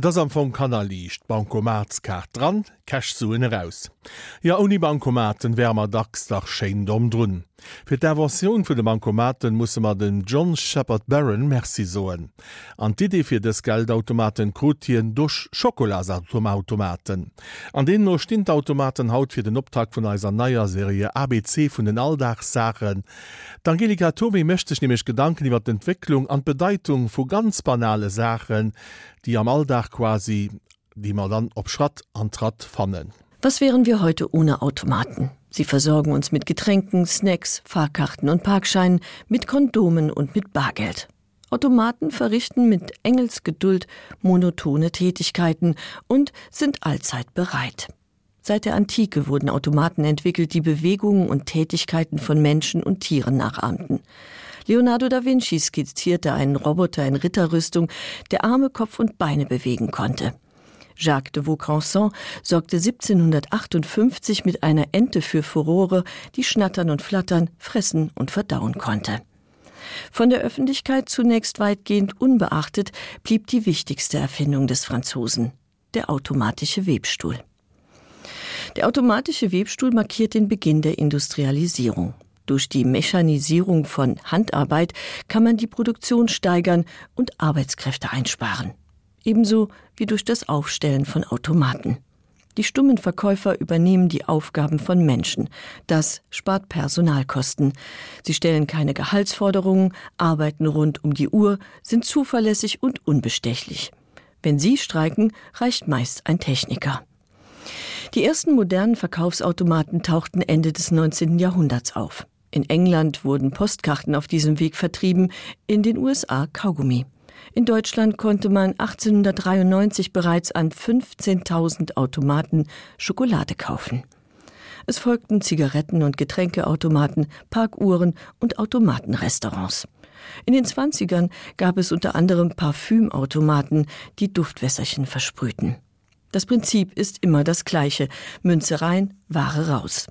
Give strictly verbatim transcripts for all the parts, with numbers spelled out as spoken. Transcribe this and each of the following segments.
Das am Fondkanal liegt, Bankomatskarte dran, Cashsuen raus. Ja, ohne Bankomaten wären wir dachsdach schön dumm drin. Für die Version für die Bankomaten muss man den John Shepherd-Barron merci sagen. An die Idee für das Geldautomaten krutien durch Schokoladsautomaten. An denen noch stehen die Automaten haut für den Obtrag von einer neuen Serie A B C von den Alltagssachen. Die Angelika Thomé möchte sich nämlich Gedanken über die Entwicklung und Bedeutung von ganz banalen Sachen, die am Alltag quasi, die man dann ob Schratt an Tratt fanden. Was wären wir heute ohne Automaten? Sie versorgen uns mit Getränken, Snacks, Fahrkarten und Parkscheinen, mit Kondomen und mit Bargeld. Automaten verrichten mit Engelsgeduld monotone Tätigkeiten und sind allzeit bereit. Seit der Antike wurden Automaten entwickelt, die Bewegungen und Tätigkeiten von Menschen und Tieren nachahmten. Leonardo da Vinci skizzierte einen Roboter in Ritterrüstung, der Arme, Kopf und Beine bewegen konnte. Jacques de Vaucanson sorgte siebzehnhundertachtundfünfzig mit einer Ente für Furore, die schnattern und flattern, fressen und verdauen konnte. Von der Öffentlichkeit zunächst weitgehend unbeachtet blieb die wichtigste Erfindung des Franzosen, der automatische Webstuhl. Der automatische Webstuhl markiert den Beginn der Industrialisierung. Durch die Mechanisierung von Handarbeit kann man die Produktion steigern und Arbeitskräfte einsparen. Ebenso wie durch das Aufstellen von Automaten. Die stummen Verkäufer übernehmen die Aufgaben von Menschen. Das spart Personalkosten. Sie stellen keine Gehaltsforderungen, arbeiten rund um die Uhr, sind zuverlässig und unbestechlich. Wenn sie streiken, reicht meist ein Techniker. Die ersten modernen Verkaufsautomaten tauchten Ende des neunzehnten Jahrhunderts auf. In England wurden Postkarten auf diesem Weg vertrieben, in den U S A Kaugummi. In Deutschland konnte man achtzehnhundertdreiundneunzig bereits an fünfzehntausend Automaten Schokolade kaufen. Es folgten Zigaretten- und Getränkeautomaten, Parkuhren und Automatenrestaurants. In den zwanzigern gab es unter anderem Parfümautomaten, die Duftwässerchen versprühten. Das Prinzip ist immer das gleiche. Münze rein, Ware raus.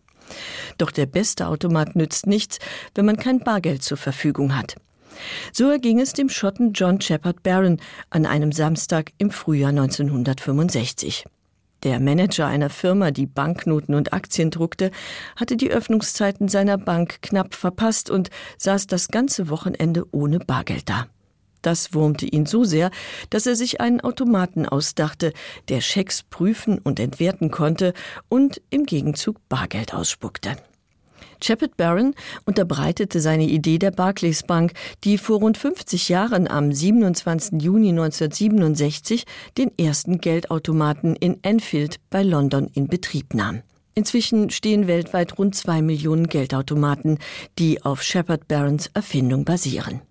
Doch der beste Automat nützt nichts, wenn man kein Bargeld zur Verfügung hat. So erging es dem Schotten John Shepherd-Barron an einem Samstag im Frühjahr neunzehnhundertfünfundsechzig. Der Manager einer Firma, die Banknoten und Aktien druckte, hatte die Öffnungszeiten seiner Bank knapp verpasst und saß das ganze Wochenende ohne Bargeld da. Das wurmte ihn so sehr, dass er sich einen Automaten ausdachte, der Schecks prüfen und entwerten konnte und im Gegenzug Bargeld ausspuckte. Shepherd-Barron unterbreitete seine Idee der Barclays Bank, die vor rund fünfzig Jahren am siebenundzwanzigsten Juni neunzehnhundertsiebenundsechzig den ersten Geldautomaten in Enfield bei London in Betrieb nahm. Inzwischen stehen weltweit rund zwei Millionen Geldautomaten, die auf Shepherd-Barrons Erfindung basieren.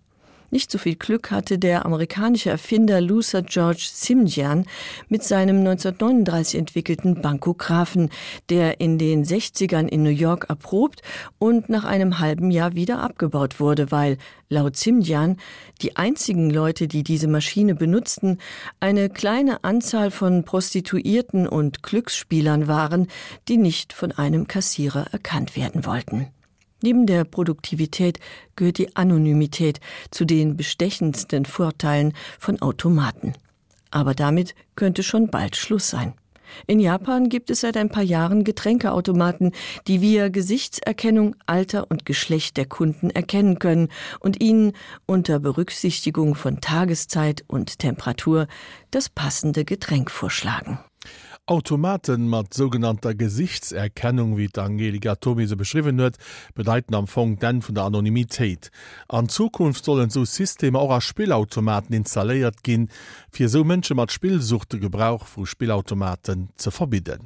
Nicht so viel Glück hatte der amerikanische Erfinder Luther George Simjian mit seinem neunzehnhundertneununddreißig entwickelten Bankographen, der in den sechzigern in New York erprobt und nach einem halben Jahr wieder abgebaut wurde, weil, laut Simjian, die einzigen Leute, die diese Maschine benutzten, eine kleine Anzahl von Prostituierten und Glücksspielern waren, die nicht von einem Kassierer erkannt werden wollten. Neben der Produktivität gehört die Anonymität zu den bestechendsten Vorteilen von Automaten. Aber damit könnte schon bald Schluss sein. In Japan gibt es seit ein paar Jahren Getränkeautomaten, die via Gesichtserkennung Alter und Geschlecht der Kunden erkennen können und ihnen unter Berücksichtigung von Tageszeit und Temperatur das passende Getränk vorschlagen. Automaten mit sogenannter Gesichtserkennung, wie Angelika Thomé so beschrieben hat, bedeuten am Anfang dann von der Anonymität. An Zukunft sollen so Systeme auch als Spielautomaten installiert gehen, für so Menschen mit Spielsucht den Gebrauch von Spielautomaten zu verbieten.